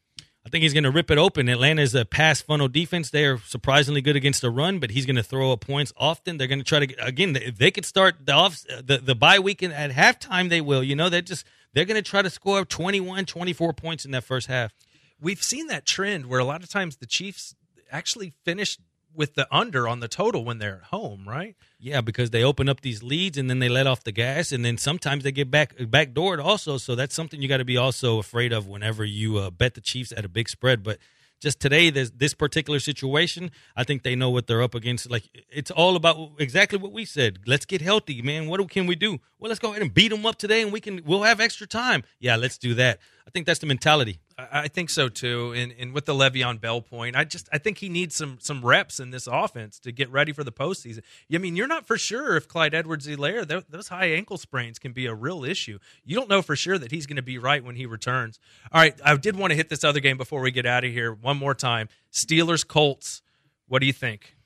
I think he's going to rip it open. Atlanta is a pass-funnel defense. They are surprisingly good against the run, but he's going to throw up points often. They're going to try to get, again, if they could start the off, the, the bye weekend at halftime, they will. You know, they're just they're going to try to score twenty-one, twenty-four points in that first half. We've seen that trend where a lot of times the Chiefs actually finish with the under on the total when they're at home, right? Yeah, because they open up these leads and then they let off the gas, and then sometimes they get back backdoored also. So that's something you got to be also afraid of whenever you uh, bet the Chiefs at a big spread. But just today, this, this particular situation, I think they know what they're up against. Like, it's all about exactly what we said. Let's get healthy, man. What can we do? Well, let's go ahead and beat them up today, and we can we'll have extra time. Yeah, let's do that. I think that's the mentality. I think so too, and and with the Le'Veon Bell point, I just I think he needs some some reps in this offense to get ready for the postseason. I mean, you're not for sure if Clyde Edwards-Helaire, th- those high ankle sprains can be a real issue. You don't know for sure that he's going to be right when he returns. All right, I did want to hit this other game before we get out of here one more time. Steelers Colts, what do you think?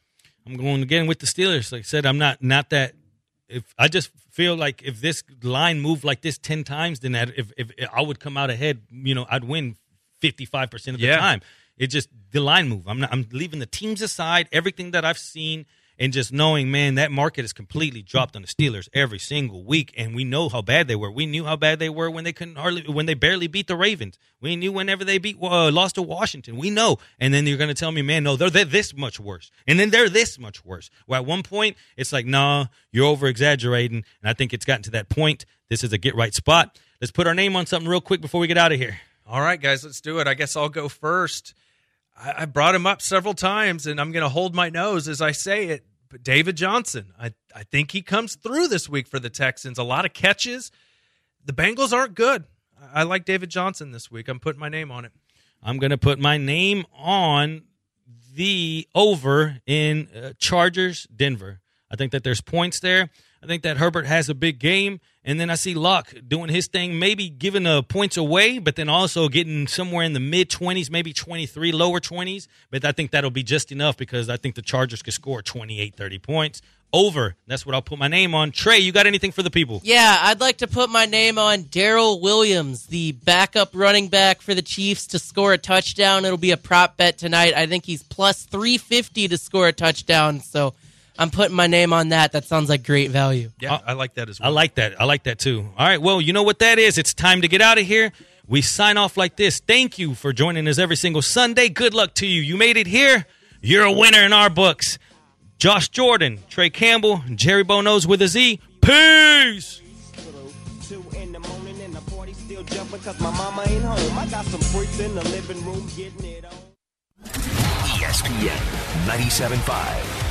I'm going again with the Steelers. Like I said, I'm not not that. If I just feel like if this line moved like this ten times, then that if, if I would come out ahead, you know, I'd win fifty-five percent of the yeah. time. It's just the line move. I'm not, I'm leaving the teams aside, everything that I've seen, and just knowing, man, that market is completely dropped on the Steelers every single week, and we know how bad they were. We knew how bad they were when they couldn't hardly, when they barely beat the Ravens. We knew whenever they beat uh, lost to Washington. We know. And then you're going to tell me, man, no, they're, they're this much worse. And then they're this much worse. Well, at one point, it's like, nah, you're over-exaggerating, and I think it's gotten to that point. This is a get-right spot. Let's put our name on something real quick before we get out of here. All right, guys, let's do it. I guess I'll go first. I, I brought him up several times, and I'm going to hold my nose as I say it. But David Johnson, I, I think he comes through this week for the Texans. A lot of catches. The Bengals aren't good. I, I like David Johnson this week. I'm putting my name on it. I'm going to put my name on the over in uh, Chargers, Denver. I think that there's points there. I think that Herbert has a big game, and then I see Locke doing his thing, maybe giving uh, points away, but then also getting somewhere in the mid-twenties, maybe twenty-three, lower twenties. But I think that'll be just enough because I think the Chargers could score twenty-eight, thirty points. Over. That's what I'll put my name on. Trey, you got anything for the people? Yeah, I'd like to put my name on Daryl Williams, the backup running back for the Chiefs, to score a touchdown. It'll be a prop bet tonight. I think he's plus three fifty to score a touchdown, so I'm putting my name on that. That sounds like great value. Yeah, I like that as well. I like that. I like that too. All right, well, you know what that is. It's time to get out of here. We sign off like this. Thank you for joining us every single Sunday. Good luck to you. You made it here. You're a winner in our books. Josh Jordan, Trey Campbell, Jerry Bono's with a Z. Peace. Two in the morning and the party's still jumping because my mama ain't home. I got some freaks in the living room getting it on. E S P N ninety-seven point five.